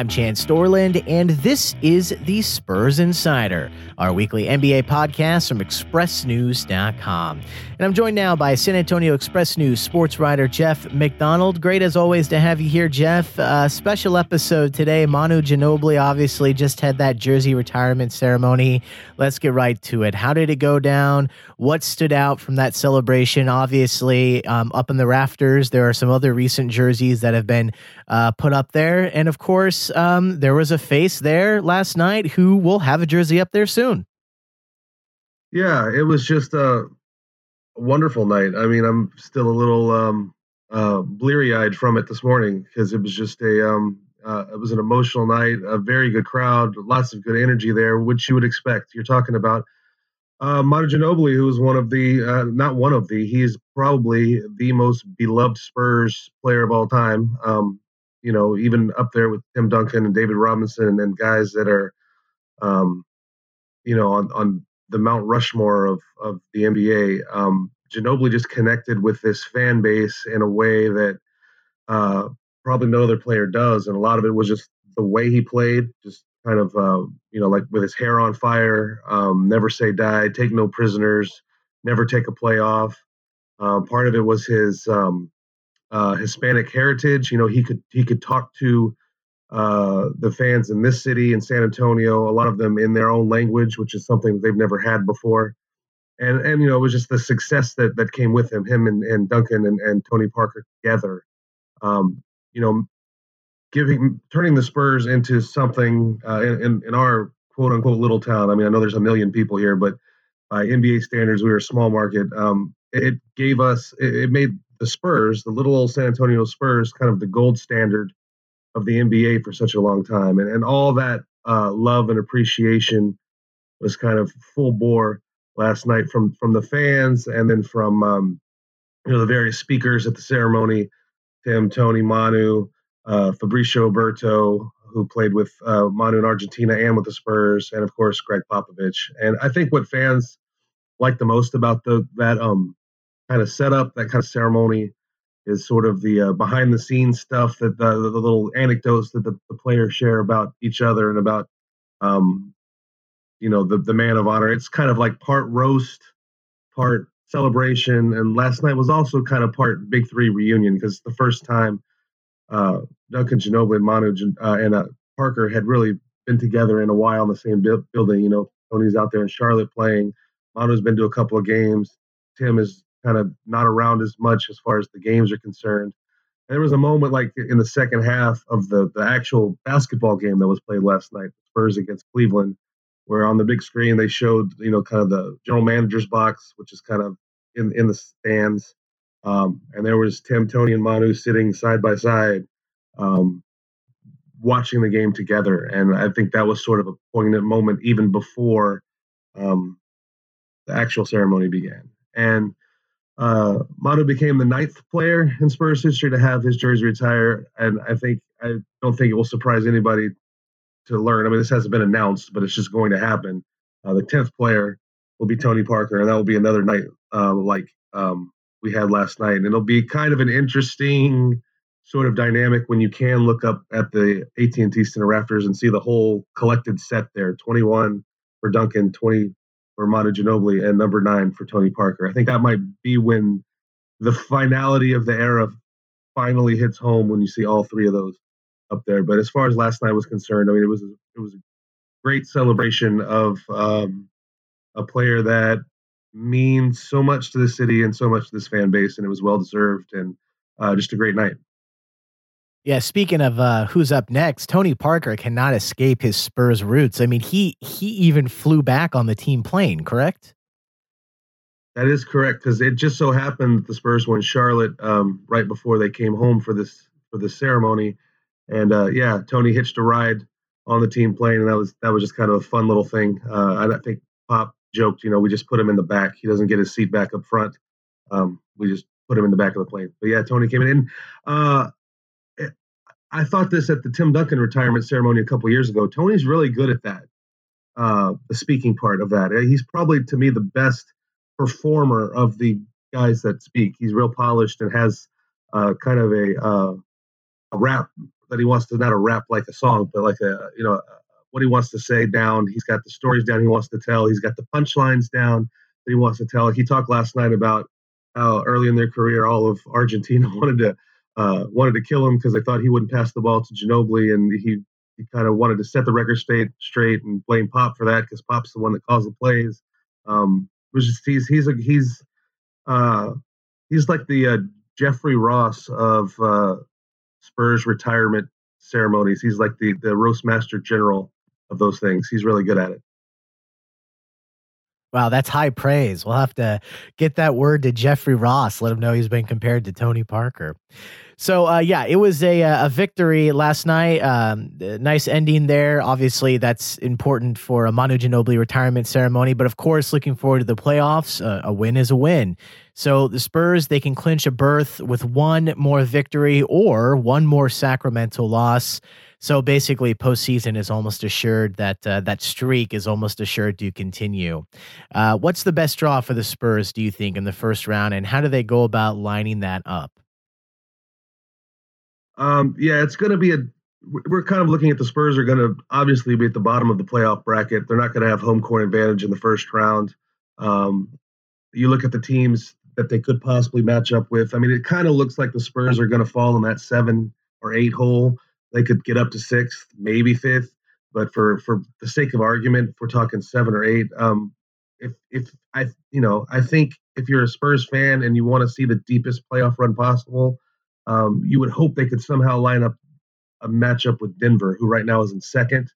I'm Chance Dorland, and this is the Spurs Insider, our weekly NBA podcast from ExpressNews.com. And I'm joined now by San Antonio Express News sports writer Jeff McDonald. Great as always to have you here, Jeff. Special episode today. Manu Ginóbili obviously just had that jersey retirement ceremony. Let's get right to it. How did it go down? What stood out from that celebration? Obviously, up in the rafters, there are some other recent jerseys that have been put up there. And of course, there was a face there last night who will have a jersey up there soon. Yeah, it was just a wonderful night. I mean, I'm still a little bleary-eyed from it this morning because it was just it was an emotional night, a very good crowd, lots of good energy there, which you would expect. You're talking about Manu Ginóbili, who is he's probably the most beloved Spurs player of all time. You know, even up there with Tim Duncan and David Robinson and then guys that are, on the Mount Rushmore of the NBA. Ginóbili just connected with this fan base in a way that probably no other player does. And a lot of it was just the way he played, just kind of, like with his hair on fire, never say die, take no prisoners, never take a play off. Part of it was his Hispanic heritage. You know, he could talk to the fans in this city, in San Antonio, a lot of them in their own language, which is something they've never had before. And it was just the success that came with him and Duncan and Tony Parker together, turning the Spurs into something in our quote unquote little town. I mean, I know there's a million people here, but by NBA standards, we were a small market. It made the Spurs, the little old San Antonio Spurs, kind of the gold standard of the NBA for such a long time. And all that love and appreciation was kind of full bore last night from the fans and then from, the various speakers at the ceremony, Tim, Tony, Manu, Fabricio Berto, who played with Manu in Argentina and with the Spurs, and of course, Greg Popovich. And I think what fans like the most about that kind of setup, that kind of ceremony, is sort of the behind the scenes stuff, that the little anecdotes that the players share about each other and about, the man of honor. It's kind of like part roast, part celebration. And last night was also kind of part Big Three reunion, because the first time Duncan, Ginóbili, and Manu and Parker had really been together in a while in the same building. You know, Tony's out there in Charlotte playing. Manu's been to a couple of games. Tim is kind of not around as much as far as the games are concerned. And there was a moment like in the second half of the actual basketball game that was played last night, Spurs against Cleveland, where on the big screen they showed, kind of the general manager's box, which is kind of in the stands. And there was Tim, Tony, and Manu sitting side by side, watching the game together. And I think that was sort of a poignant moment even before the actual ceremony began. And Manu became the ninth player in Spurs history to have his jersey retire. And I don't think it will surprise anybody to learn. I mean, this hasn't been announced, but it's just going to happen. The 10th player will be Tony Parker, and that will be another night we had last night. And it'll be kind of an interesting sort of dynamic when you can look up at the AT&T Center rafters and see the whole collected set there, 21 for Duncan, 20 for Manu Ginóbili, and number 9 for Tony Parker. I think that might be when the finality of the era finally hits home, when you see all three of those up there. But as far as last night was concerned, I mean, it was a great celebration of a player that means so much to the city and so much to this fan base, and it was well deserved and just a great night. Yeah, speaking of who's up next, Tony Parker cannot escape his Spurs roots. I mean, he even flew back on the team plane, correct? That is correct, because it just so happened that the Spurs were in Charlotte right before they came home for this ceremony, and Tony hitched a ride on the team plane, and that was just kind of a fun little thing. I think Pop joked, we just put him in the back. He doesn't get his seat back up front. We just put him in the back of the plane. But yeah, Tony came in. And, I thought this at the Tim Duncan retirement ceremony a couple years ago. Tony's really good at that, the speaking part of that. He's probably, to me, the best performer of the guys that speak. He's real polished and has kind of a rap that he wants to, not a rap like a song, but like a, you know, what he wants to say down. He's got the stories down he wants to tell. He's got the punchlines down that he wants to tell. He talked last night about how early in their career, all of Argentina wanted to kill him because they thought he wouldn't pass the ball to Ginóbili, and he kind of wanted to set the record straight and blame Pop for that because Pop's the one that calls the plays. He's like the Jeffrey Ross of Spurs retirement ceremonies. He's like the Roastmaster General of those things. He's really good at it. Wow, that's high praise. We'll have to get that word to Jeffrey Ross. Let him know he's been compared to Tony Parker. So, it was a victory last night. Nice ending there. Obviously, that's important for a Manu Ginóbili retirement ceremony. But, of course, looking forward to the playoffs, a win is a win. So the Spurs, they can clinch a berth with one more victory or one more Sacramento loss. So basically, postseason is almost assured. That streak is almost assured to continue. What's the best draw for the Spurs, do you think, in the first round, and how do they go about lining that up? It's going to be we're kind of looking at the Spurs are going to obviously be at the bottom of the playoff bracket. They're not going to have home court advantage in the first round. You look at the teams that they could possibly match up with. I mean, it kind of looks like the Spurs are going to fall in that 7 or 8 hole. They could get up to 6th, maybe 5th, but for the sake of argument, if we're talking 7 or 8. I think if you're a Spurs fan and you want to see the deepest playoff run possible, you would hope they could somehow line up a matchup with Denver, who right now is in 2nd.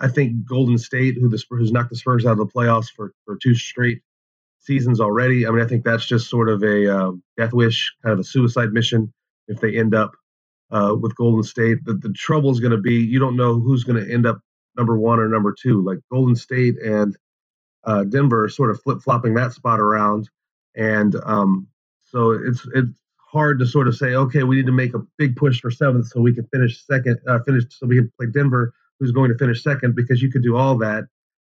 I think Golden State, who's knocked the Spurs out of the playoffs for 2 straight seasons already. I mean, I think that's just sort of a death wish, kind of a suicide mission if they end up with Golden State. The trouble is going to be you don't know who's going to end up number 1 or number 2. Like Golden State and Denver are sort of flip-flopping that spot around. And so it's hard to sort of say, okay, we need to make a big push for 7th so we can finish second, so we can play Denver, who's going to finish 2nd, because you could do all that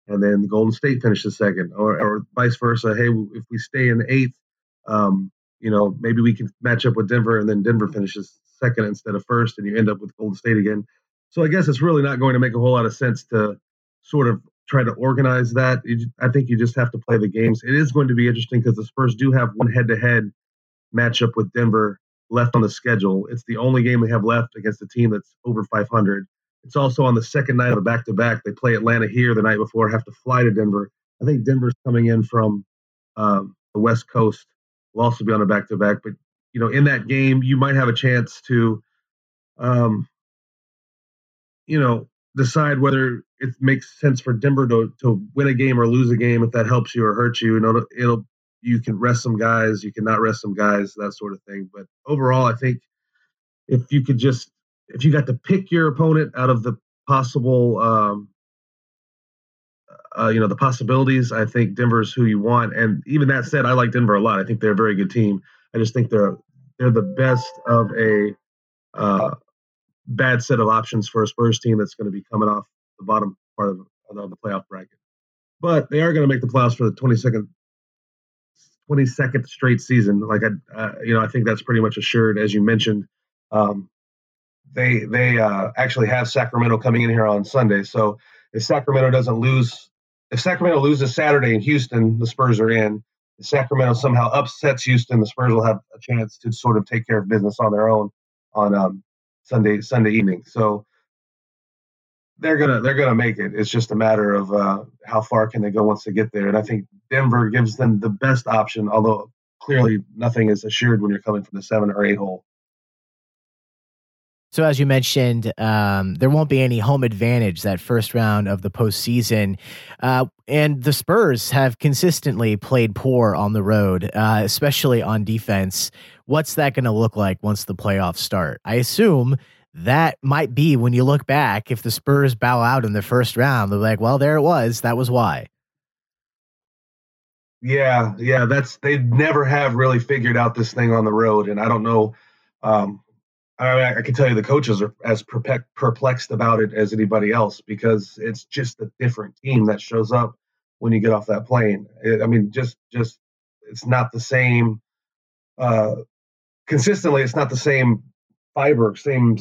and then Golden State finishes 2nd, or vice versa. Hey, if we stay in 8th, maybe we can match up with Denver and then Denver finishes 2nd instead of 1st, and you end up with Golden State again. So I guess it's really not going to make a whole lot of sense to sort of try to organize that. I think you just have to play the games. It is going to be interesting because the Spurs do have one head-to-head matchup with Denver left on the schedule. It's the only game they have left against a team that's over 500. It's also on the second night of a back-to-back. They play Atlanta here the night before, have to fly to Denver. I think Denver's coming in from the West Coast. Will also be on a back-to-back, but in that game, you might have a chance to, decide whether it makes sense for Denver to win a game or lose a game, if that helps you or hurts you. You can rest some guys, you can not rest some guys, that sort of thing. But overall, I think if you got to pick your opponent out of the possible, the possibilities, I think Denver's who you want. And even that said, I like Denver a lot. I think they're a very good team. I just think they're the best of a bad set of options for a Spurs team that's going to be coming off the bottom part of the playoff bracket. But they are going to make the playoffs for the 22nd straight season. Like I think that's pretty much assured, as you mentioned. They actually have Sacramento coming in here on Sunday. So if Sacramento loses Saturday in Houston, the Spurs are in. If Sacramento somehow upsets Houston, the Spurs will have a chance to sort of take care of business on their own on Sunday evening. So they're gonna make it. It's just a matter of how far can they go once they get there. And I think Denver gives them the best option, although clearly nothing is assured when you're coming from the 7 or 8 hole. So as you mentioned, there won't be any home advantage that first round of the postseason. And the Spurs have consistently played poor on the road, especially on defense. What's that going to look like once the playoffs start? I assume that might be when you look back, if the Spurs bow out in the first round, they're like, well, there it was. That was why. Yeah. They never have really figured out this thing on the road. And I don't know, I can tell you the coaches are as perplexed about it as anybody else, because it's just a different team that shows up when you get off that plane. It's not the same. Consistently, it's not the same fiber, same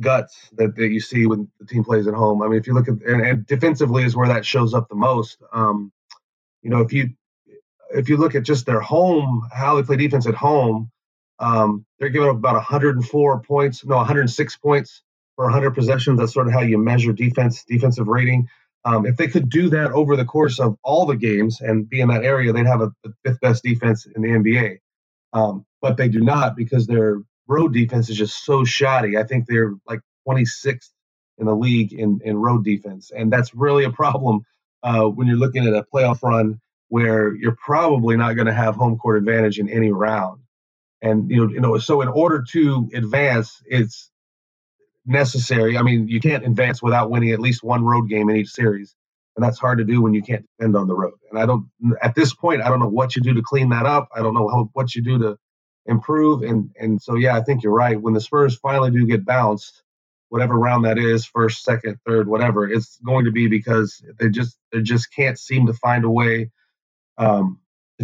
guts that you see when the team plays at home. I mean, if you look at and defensively is where that shows up the most. You know, if you look at just their home, how they play defense at home, they're giving up about 106 points per 100 possessions. That's sort of how you measure defensive rating. If they could do that over the course of all the games and be in that area, they'd have the fifth best defense in the NBA. But they do not, because their road defense is just so shoddy. I think they're like 26th in the league in road defense. And that's really a problem when you're looking at a playoff run where you're probably not going to have home court advantage in any round. And, you know, so in order to advance, it's necessary. I mean, you can't advance without winning at least one road game in each series. And that's hard to do when you can't depend on the road. And at this point, I don't know what you do to clean that up. I don't know what you do to improve. And so, yeah, I think you're right. When the Spurs finally do get bounced, whatever round that is, first, second, third, whatever, it's going to be because they just can't seem to find a way to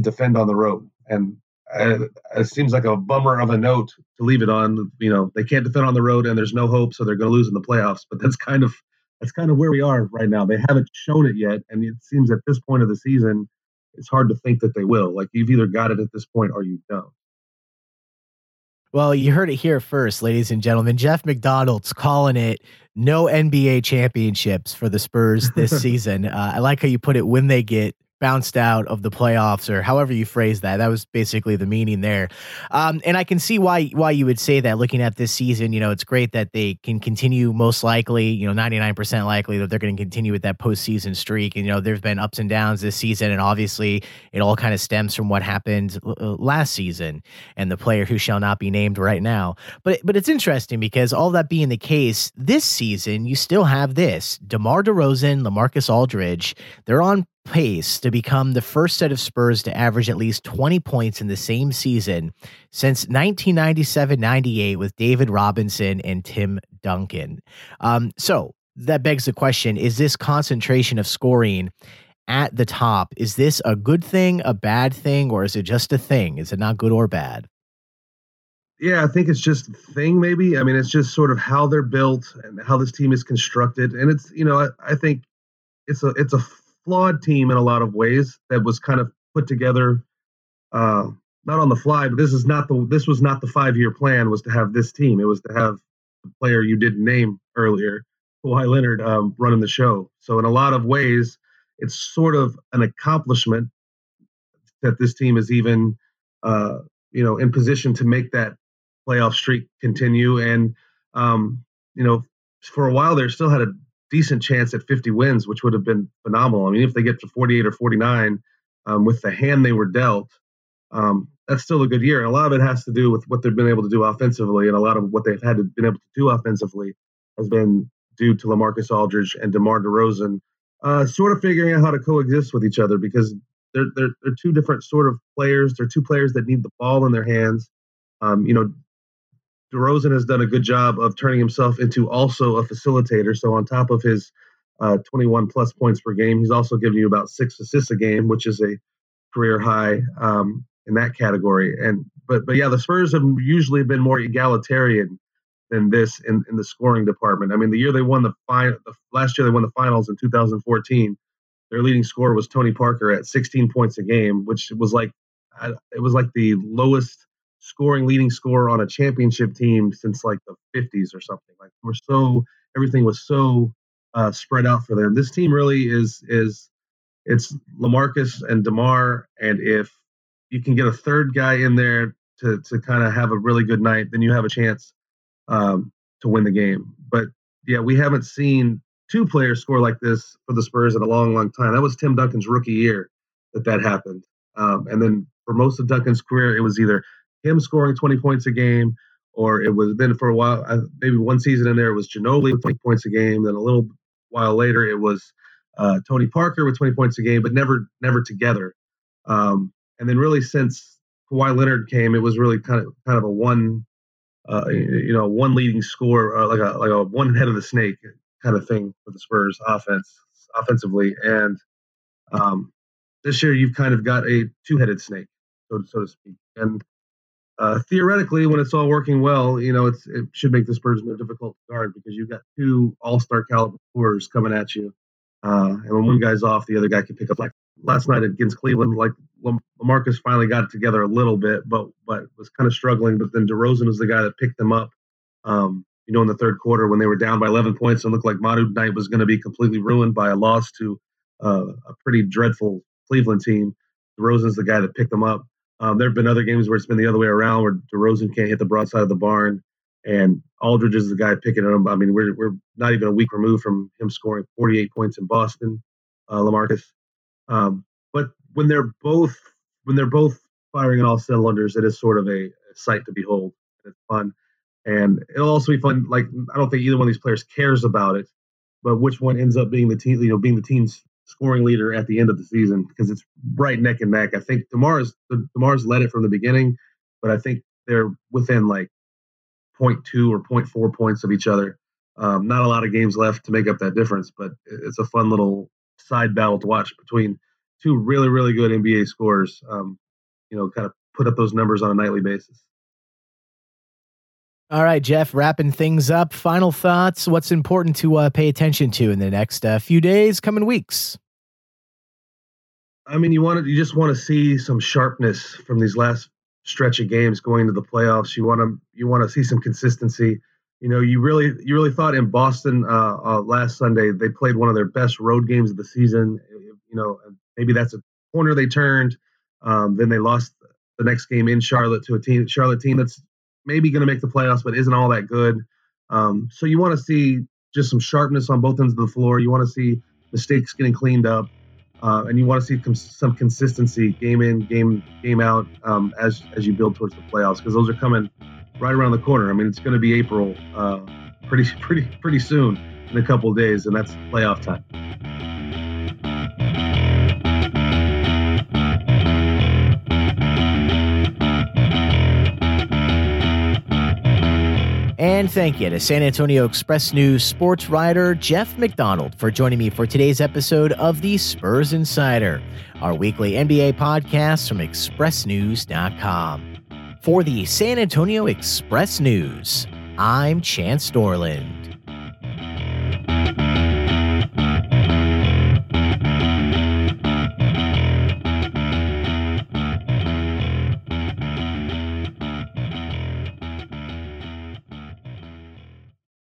defend on the road. And it seems like a bummer of a note to leave it on. You know, they can't defend on the road and there's no hope, so they're going to lose in the playoffs. But that's kind of where we are right now. They haven't shown it yet, and it seems at this point of the season, it's hard to think that they will. Like, you've either got it at this point or you don't. Well, you heard it here first, ladies and gentlemen. Jeff McDonald's calling it. No NBA championships for the Spurs this season. I like how you put it, when they get bounced out of the playoffs, or however you phrase that. That was basically the meaning there. And I can see why you would say that looking at this season. You know, it's great that they can continue, most likely, you know, 99% likely that they're going to continue with that postseason streak. And, you know, there's been ups and downs this season. And obviously it all kind of stems from what happened last season and the player who shall not be named right now. But it's interesting because all that being the case this season, you still have this DeMar DeRozan, LaMarcus Aldridge. They're on pace to become the first set of Spurs to average at least 20 points in the same season since 1997-98 with David Robinson and Tim Duncan. So that begs the question, is this concentration of scoring at the top, is this a good thing, a bad thing, or is it just a thing? Is it not good or bad? Yeah, I think it's just a thing, maybe. I mean, it's just sort of how they're built and how this team is constructed. And it's, you know, I think it's a flawed team in a lot of ways that was kind of put together not on the fly, but this was not the 5-year plan was to have this team. It was to have the player you didn't name earlier, Kawhi Leonard, running the show. So in a lot of ways, it's sort of an accomplishment that this team is even in position to make that playoff streak continue. And for a while there, still had a decent chance at 50 wins, which would have been phenomenal. I mean, if they get to 48 or 49 with the hand they were dealt, that's still a good year. And a lot of it has to do with what they've been able to do offensively, and a lot of what they've had to been able to do offensively has been due to LaMarcus Aldridge and DeMar DeRozan sort of figuring out how to coexist with each other, because they're two different sort of players. They're two players that need the ball in their hands. DeRozan has done a good job of turning himself into also a facilitator. So on top of his 21 plus points per game, he's also giving you about 6 assists a game, which is a career high in that category. But yeah, the Spurs have usually been more egalitarian than this in the scoring department. I mean, the year they won the finals in 2014, their leading scorer was Tony Parker at 16 points a game, which was like the lowest scoring leading scorer on a championship team since like the 50s or something. Like, everything was so spread out for them. This team really is LaMarcus and DeMar, and if you can get a third guy in there to kind of have a really good night, then you have a chance to win the game. But yeah, we haven't seen two players score like this for the Spurs in a long, long time. That was Tim Duncan's rookie year that happened. And then for most of Duncan's career, it was either him scoring 20 points a game, or it was then for a while, maybe one season in there, it was Ginóbili with 20 points a game. Then a little while later, it was Tony Parker with 20 points a game, but never together. And then really since Kawhi Leonard came, it was really kind of a one leading scorer, like a one head of the snake kind of thing for the Spurs offensively. And this year, you've kind of got a two-headed snake, so to speak. And Theoretically, when it's all working well, you know, it should make the Spurs more difficult to guard because you've got two all-star caliber scorers coming at you. And when one guy's off, the other guy can pick up. Like last night against Cleveland, like LaMarcus finally got it together a little bit, but was kind of struggling. But then DeRozan was the guy that picked them up, you know, in the third quarter when they were down by 11 points and looked like Manu tonight was going to be completely ruined by a loss to a pretty dreadful Cleveland team. DeRozan's the guy that picked them up. There have been other games where it's been the other way around, where DeRozan can't hit the broadside of the barn, and Aldridge is the guy picking it up. I mean, we're not even a week removed from him scoring 48 points in Boston, LaMarcus. But when they're both firing on all cylinders, it is sort of a sight to behold. It's fun, and it'll also be fun. Like I don't think either one of these players cares about it, but which one ends up being the team, you know, being the team's scoring leader at the end of the season, because it's right neck and neck. I think DeMar's led it from the beginning, but I think they're within like 0.2 or 0.4 points of each other. Not a lot of games left to make up that difference, but it's a fun little side battle to watch between two really, really good NBA scorers, you know, kind of put up those numbers on a nightly basis. All right, Jeff, wrapping things up. Final thoughts. What's important to pay attention to in the next few days, coming weeks? I mean, you just want to see some sharpness from these last stretch of games going to the playoffs. You want to see some consistency. You know, you really thought in Boston last Sunday they played one of their best road games of the season. You know, maybe that's a corner they turned. Then they lost the next game in Charlotte to a Charlotte team that's maybe going to make the playoffs, but isn't all that good. So you want to see just some sharpness on both ends of the floor. You want to see mistakes getting cleaned up, and you want to see some consistency game in, game out as you build towards the playoffs, because those are coming right around the corner. I mean, it's going to be April pretty soon, in a couple of days, and that's playoff time. And thank you to San Antonio Express News sports writer Jeff McDonald for joining me for today's episode of the Spurs Insider, our weekly NBA podcast from ExpressNews.com. For the San Antonio Express News, I'm Chance Dorland.